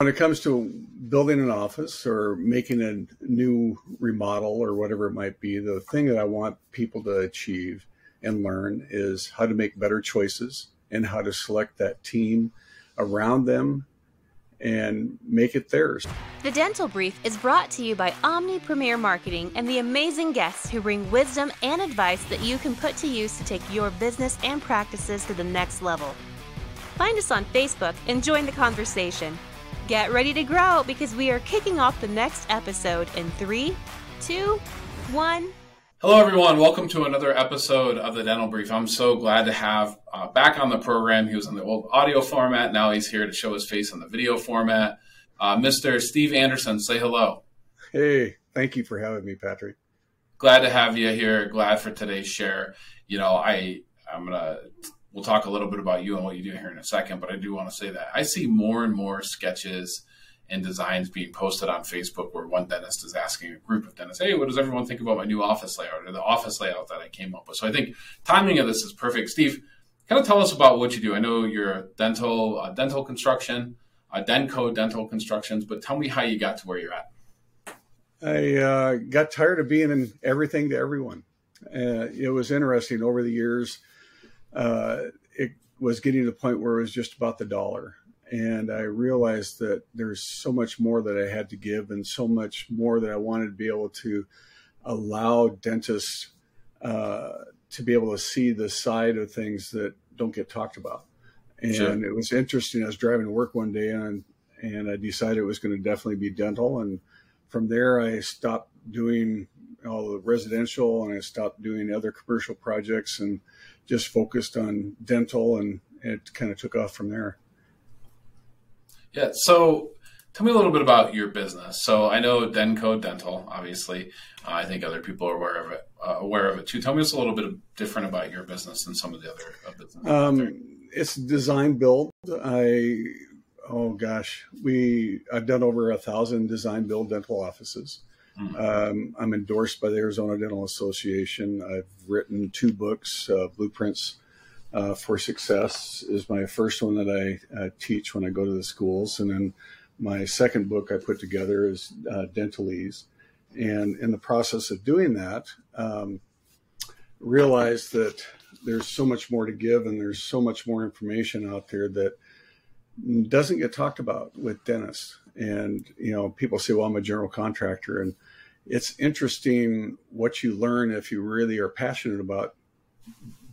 When it comes to building an office or making a new remodel or whatever it might be, the thing that I want people to achieve and learn is how to make better choices and how to select that team around them and make it theirs. The Dental Brief is brought to you by Omni Premier Marketing and the amazing guests who bring wisdom and advice that you can put to use to take your business and practices to the next level. Find us on Facebook and join the conversation. Get ready to grow because we are kicking off the next episode in 3, 2, 1. Hello, everyone. Welcome to another episode of The Dental Brief. I'm so glad to have back on the program. He was on the old audio format. Now he's here to show his face on the video format. Mr. Steve Anderson, say hello. Hey, thank you for having me, Patrick. Glad to have you here. Glad for today's share. You know, we'll talk a little bit about you and what you do here in a second, but I do want to say that I see more and more sketches and designs being posted on Facebook where one dentist is asking a group of dentists, hey, what does everyone think about my new office layout or the office layout that I came up with? So I think timing of this is perfect. Steve, kind of tell us about what you do. I know you're a dental construction, Denco Dental Constructions, but tell me how you got to where you're at. I got tired of being in everything to everyone. It was interesting over the years. It was getting to the point where it was just about the dollar. And I realized that there's so much more that I had to give and so much more that I wanted to be able to allow dentists to be able to see the side of things that don't get talked about. And sure. It was interesting. I was driving to work one day and I decided it was going to definitely be dental. And from there, I stopped doing all the residential and I stopped doing other commercial projects and just focused on dental, and it kind of took off from there. Yeah. So tell me a little bit about your business. So I know Denco Dental, obviously. I think other people are aware of it too. Tell me just a little bit different about your business than some of the other businesses. It's design build. I've done over 1,000 design build dental offices. Mm-hmm. I'm endorsed by the Arizona Dental Association. I've written 2 books, Blueprints for Success is my first one that I teach when I go to the schools. And then my second book I put together is Dental Ease. And in the process of doing that, realized that there's so much more to give and there's so much more information out there that doesn't get talked about with dentists. And, you know, people say, well, I'm a general contractor. And it's interesting what you learn if you really are passionate about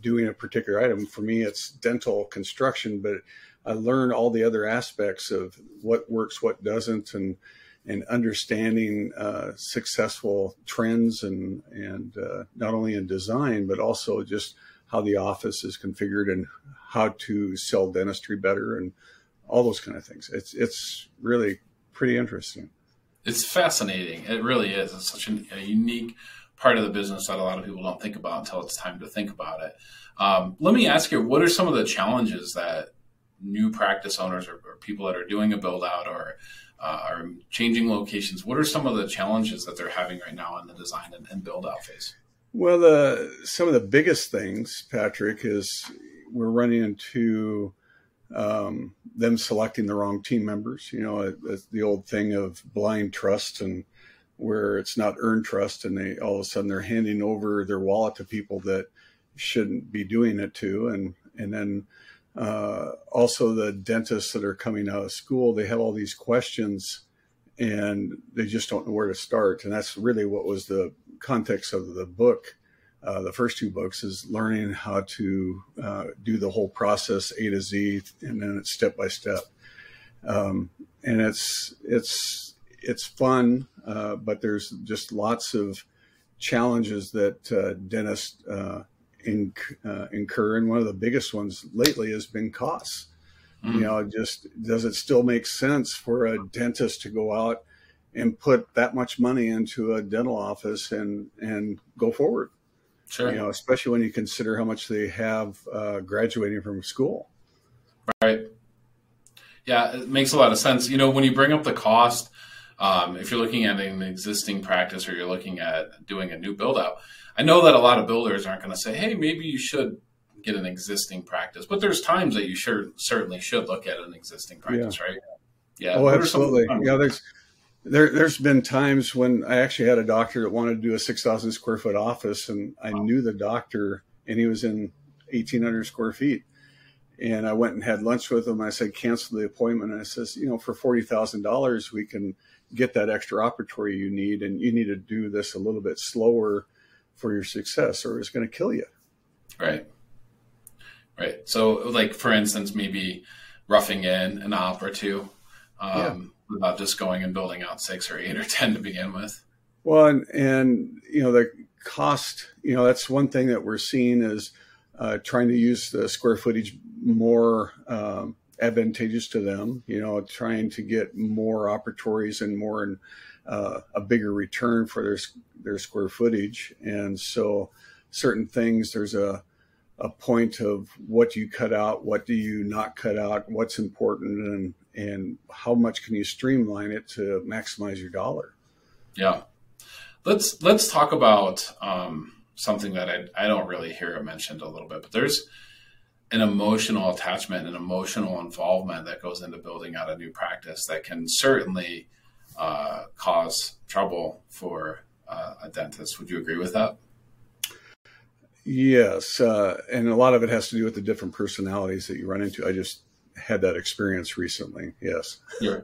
doing a particular item. For me, it's dental construction, but I learn all the other aspects of what works, what doesn't, and understanding successful trends and not only in design, but also just how the office is configured and how to sell dentistry better and all those kind of things. It's really pretty interesting. It's fascinating. It really is. It's such a unique part of the business that a lot of people don't think about until it's time to think about it. Let me ask you, what are some of the challenges that new practice owners or people that are doing a build out or are changing locations, what are some of the challenges that they're having right now in the design and build out phase? Well, some of the biggest things, Patrick, is we're running into them selecting the wrong team members. You know, the old thing of blind trust and where it's not earned trust, and they all of a sudden they're handing over their wallet to people that shouldn't be doing it to. And then also the dentists that are coming out of school, they have all these questions and they just don't know where to start. And that's really what was the context of the book. The first 2 books is learning how to do the whole process A to Z, and then it's step by step. And it's fun, but there's just lots of challenges that dentists incur. And one of the biggest ones lately has been costs. Mm-hmm. You know, just does it still make sense for a dentist to go out and put that much money into a dental office and go forward? Sure. You know, especially when you consider how much they have graduating from school. Right. Yeah, it makes a lot of sense. You know, when you bring up the cost, if you're looking at an existing practice or you're looking at doing a new build out, I know that a lot of builders aren't going to say, hey, maybe you should get an existing practice, but there's times that you certainly should look at an existing practice, yeah. Right? Yeah. Oh, absolutely. Yeah. There's been times when I actually had a doctor that wanted to do a 6,000 square foot office, and I knew the doctor, and he was in 1,800 square feet. And I went and had lunch with him. I said, cancel the appointment. And I says, you know, for $40,000, we can get that extra operatory you need, and you need to do this a little bit slower for your success, or it's going to kill you. Right. Right. So, like, for instance, maybe roughing in an op or two, without just going and building out 6 or 8 or 10 to begin with. Well, and you know, the cost, you know, that's one thing that we're seeing is trying to use the square footage more advantageous to them, you know, trying to get more operatories and more and a bigger return for their square footage. And so certain things, there's a point of what do you cut out, what do you not cut out, what's important, and how much can you streamline it to maximize your dollar. Yeah. Let's talk about something that I don't really hear mentioned a little bit, but there's an emotional attachment and emotional involvement that goes into building out a new practice that can certainly cause trouble for a dentist. Would you agree with that? Yes. And a lot of it has to do with the different personalities that you run into. I just had that experience recently. Yes. Yeah.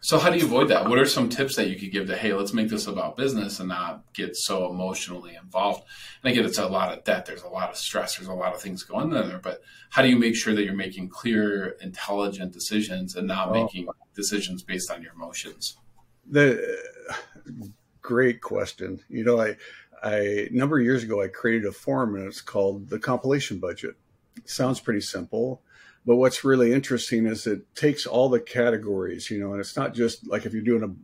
So how do you avoid that? What are some tips that you could give to, hey, let's make this about business and not get so emotionally involved? And I get it's a lot of debt. There's a lot of stress. There's a lot of things going on there. But how do you make sure that you're making clear, intelligent decisions and not making decisions based on your emotions? Great question. You know, I a number of years ago, I created a form, and it's called the compilation budget. It sounds pretty simple, but what's really interesting is it takes all the categories, you know, and it's not just like if you're doing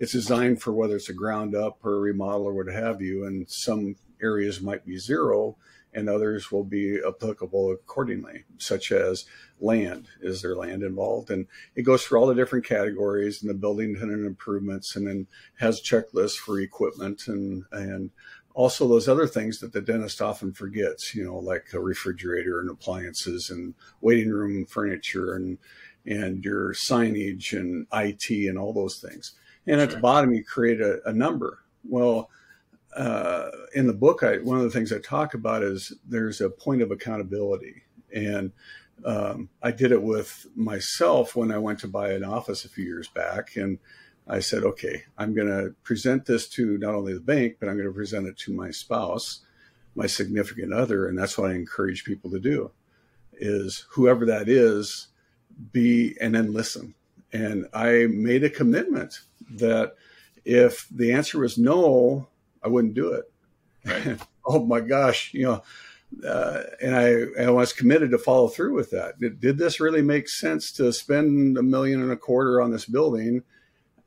it's designed for whether it's a ground up or a remodel or what have you, and some areas might be zero and others will be applicable accordingly, such as land. Is there land involved? And it goes through all the different categories and the building tenant improvements, and then has checklists for equipment and also those other things that the dentist often forgets, you know, like a refrigerator and appliances and waiting room furniture and your signage and IT and all those things. And at the bottom, you create a number. Well, in the book, one of the things I talk about is there's a point of accountability. And I did it with myself when I went to buy an office a few years back. And I said, okay, I'm going to present this to not only the bank, but I'm going to present it to my spouse, my significant other. And that's what I encourage people to do, is whoever that is, and then listen. And I made a commitment that if the answer was no, I wouldn't do it. Right. Oh my gosh, you know, and I was committed to follow through with that. Did this really make sense to spend $1.25 million on this building?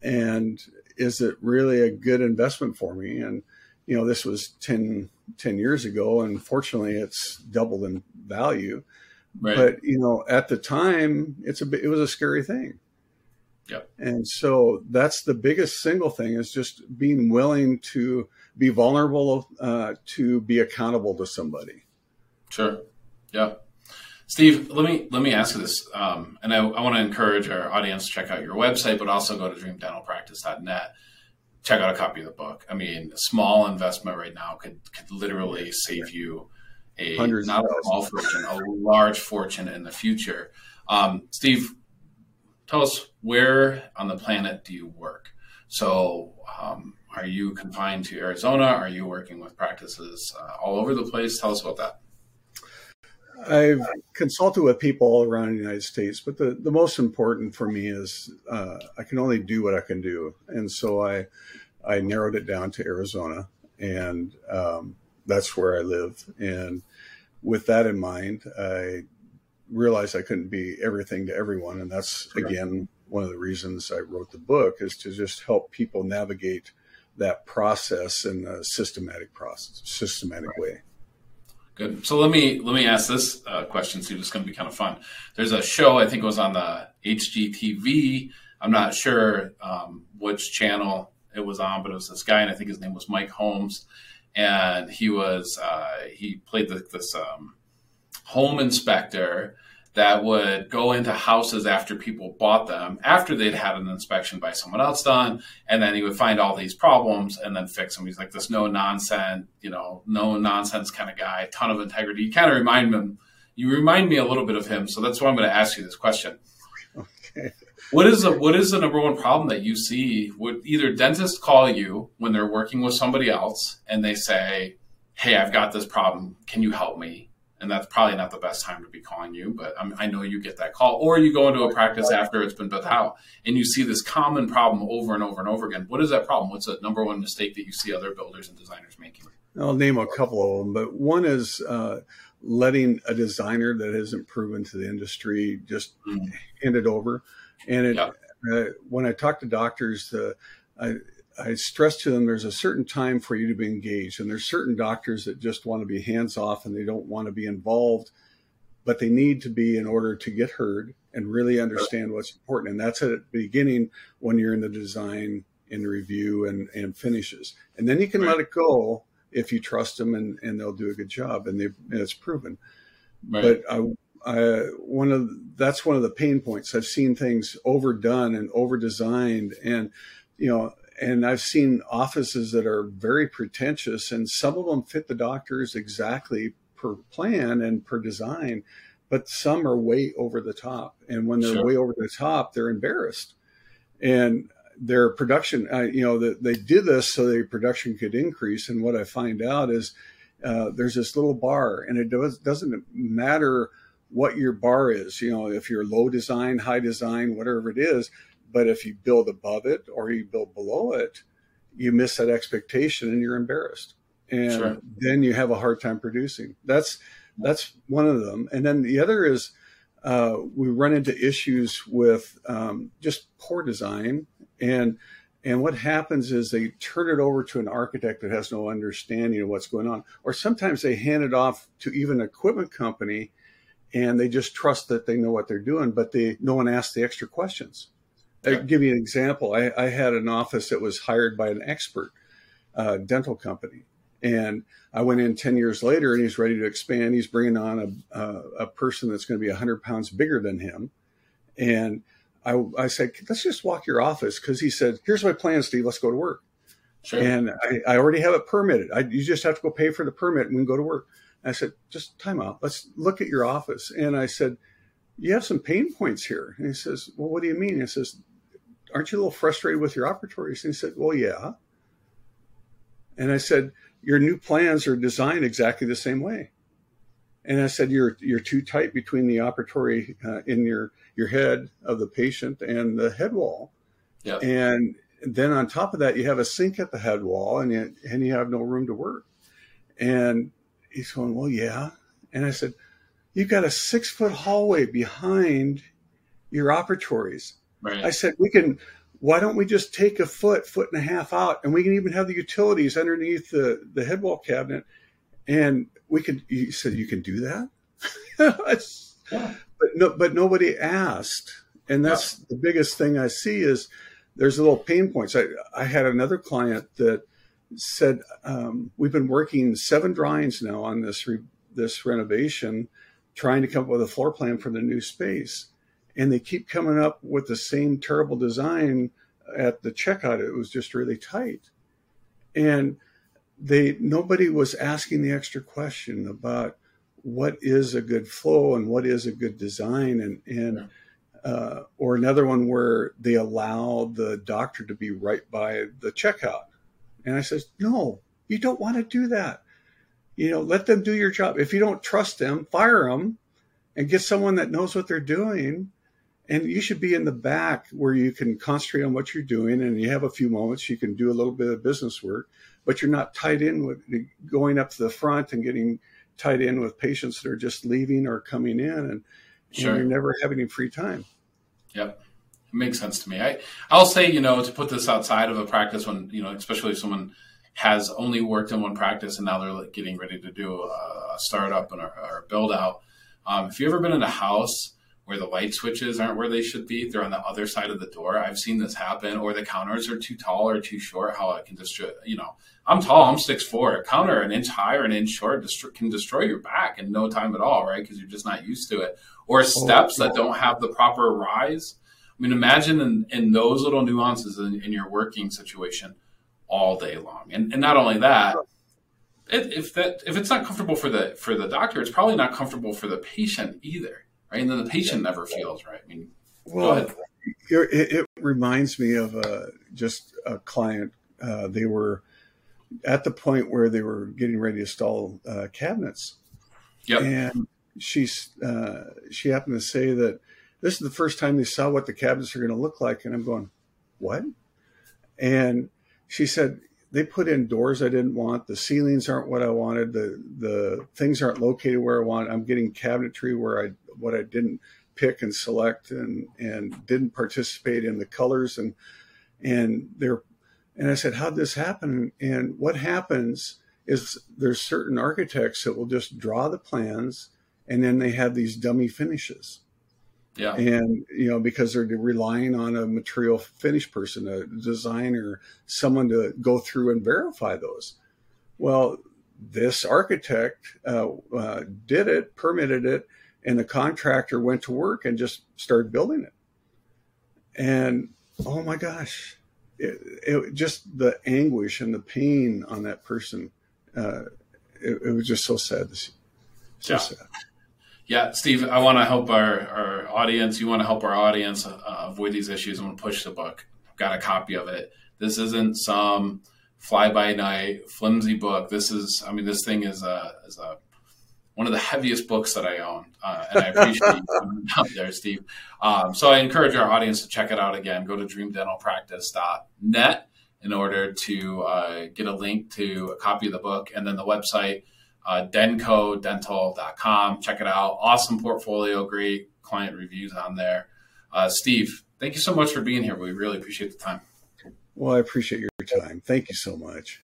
And is it really a good investment for me? And, you know, this was 10 years ago, and fortunately it's doubled in value. Right. But, you know, at the time it was a scary thing. Yep. And so that's the biggest single thing, is just being willing to be vulnerable, to be accountable to somebody. Sure. Yeah. Steve, let me ask you this. And I want to encourage our audience to check out your website, but also go to dreamdentalpractice.net. Check out a copy of the book. I mean, a small investment right now could literally save you a large fortune in the future. Steve, tell us, where on the planet do you work? So are you confined to Arizona? Are you working with practices all over the place? Tell us about that. I've consulted with people all around the United States, but the most important for me is I can only do what I can do. And so I narrowed it down to Arizona, and that's where I live. And with that in mind, I realized I couldn't be everything to everyone. And that's, again, one of the reasons I wrote the book, is to just help people navigate that process in a systematic way. Good. So let me ask this question, Steve. It's going to be kind of fun. There's a show, I think it was on the HGTV. I'm not sure which channel it was on, but it was this guy, and I think his name was Mike Holmes. And he played this home inspector that would go into houses after people bought them, after they'd had an inspection by someone else done, and then he would find all these problems and then fix them. He's like this no-nonsense, no-nonsense kind of guy, ton of integrity. You remind me a little bit of him, so that's why I'm going to ask you this question. Okay. What is the number one problem that you see? Would either dentists call you when they're working with somebody else and they say, hey, I've got this problem, can you help me? And that's probably not the best time to be calling you, but I know you get that call. Or you go into a practice after it's been built out and you see this common problem over and over and over again. What is that problem? What's the number one mistake that you see other builders and designers making? I'll name a couple of them, but one is letting a designer that isn't proven to the industry just hand it over. And when I talk to doctors, I stress to them there's a certain time for you to be engaged. And there's certain doctors that just want to be hands-off and they don't want to be involved, but they need to be in order to get heard and really understand what's important. And that's at the beginning when you're in the design and review and finishes. And then you can let it go if you trust them and they'll do a good job and it's proven. But that's one of the pain points. I've seen things overdone and overdesigned and I've seen offices that are very pretentious, and some of them fit the doctors exactly per plan and per design, but some are way over the top. And when they're way over the top, they're embarrassed. And their production, they did this so their production could increase. And what I find out is there's this little bar, and it doesn't matter what your bar is. If you're low design, high design, whatever it is, but if you build above it or you build below it, you miss that expectation and you're embarrassed. And then you have a hard time producing. That's one of them. And then the other is we run into issues with just poor design. And what happens is they turn it over to an architect that has no understanding of what's going on. Or sometimes they hand it off to even an equipment company and they just trust that they know what they're doing, but no one asks the extra questions. I'll give you an example. I had an office that was hired by an expert dental company. And I went in 10 years later and he's ready to expand. He's bringing on a person that's going to be 100 pounds bigger than him. And I said, let's just walk your office. Because he said, here's my plan, Steve, let's go to work. And I already have it permitted. You just have to go pay for the permit and we can go to work. And I said, just time out. Let's look at your office. And I said, you have some pain points here. And he says, well, what do you mean? I says, aren't you a little frustrated with your operatories? And he said, well, yeah. And I said, your new plans are designed exactly the same way. And I said, you're too tight between the operatory in your head of the patient and the head wall. And then on top of that, you have a sink at the head wall and you have no room to work. And he's going, well, yeah. And I said, you've got a 6-foot hallway behind your operatories. I said, why don't we just take a foot and a half out, and we can even have the utilities underneath the head wall cabinet. And he said, you can do that? But nobody asked. And that's the biggest thing I see is there's little pain points. I had another client that said, we've been working 7 drawings now on this renovation, trying to come up with a floor plan for the new space. And they keep coming up with the same terrible design at the checkout. It was just really tight. And nobody was asking the extra question about what is a good flow and what is a good design. Or another one where they allow the doctor to be right by the checkout. And I says, no, you don't want to do that. Let them do your job. If you don't trust them, fire them and get someone that knows what they're doing. And you should be in the back where you can concentrate on what you're doing, and you have a few moments you can do a little bit of business work, but you're not tied in with going up to the front and getting tied in with patients that are just leaving or coming in, and you're never having any free time. It makes sense to me. I'll say, to put this outside of a practice when, especially if someone has only worked in one practice and now they're like getting ready to do a startup or a build out. If you've ever been in a house where the light switches aren't where they should be. They're on the other side of the door. I've seen this happen. Or the counters are too tall or too short. How it can destroy, you know, I'm tall, I'm 6'4". A counter an inch higher, an inch short can destroy your back in no time at all, right? Because you're just not used to it. Or steps that don't have the proper rise. I mean, imagine in those little nuances in your working situation all day long. And not only that, if it's not comfortable for the doctor, it's probably not comfortable for the patient either. Right? And then the patient never feels right. I mean, well, go ahead. It reminds me of just a client. They were at the point where they were getting ready to install cabinets. Yep. And she happened to say that this is the first time they saw what the cabinets are going to look like. And I'm going, what? And she said, they put in doors I didn't want. The ceilings aren't what I wanted. The things aren't located where I want. I'm getting cabinetry what I didn't pick and select and didn't participate in the colors and I said, how'd this happen? And what happens is there's certain architects that will just draw the plans and then they have these dummy finishes. Yeah. And, you know, because they're relying on a material finish person, a designer, someone to go through and verify those. Well, this architect did it, permitted it, and the contractor went to work and just started building it. And, oh, my gosh, it just the anguish and the pain on that person. It was just so sad to see. So sad. Yeah, Steve, I want to help our audience. You want to help our audience avoid these issues. I'm going to push the book. I've got a copy of it. This isn't some fly-by-night flimsy book. This is, I mean, this thing is one of the heaviest books that I own. And I appreciate you coming out there, Steve. So I encourage our audience to check it out again. Go to dreamdentalpractice.net in order to get a link to a copy of the book, and then the website, DencoDental.com. Check it out. Awesome portfolio. Great client reviews on there. Steve, thank you so much for being here. We really appreciate the time. Well, I appreciate your time. Thank you so much.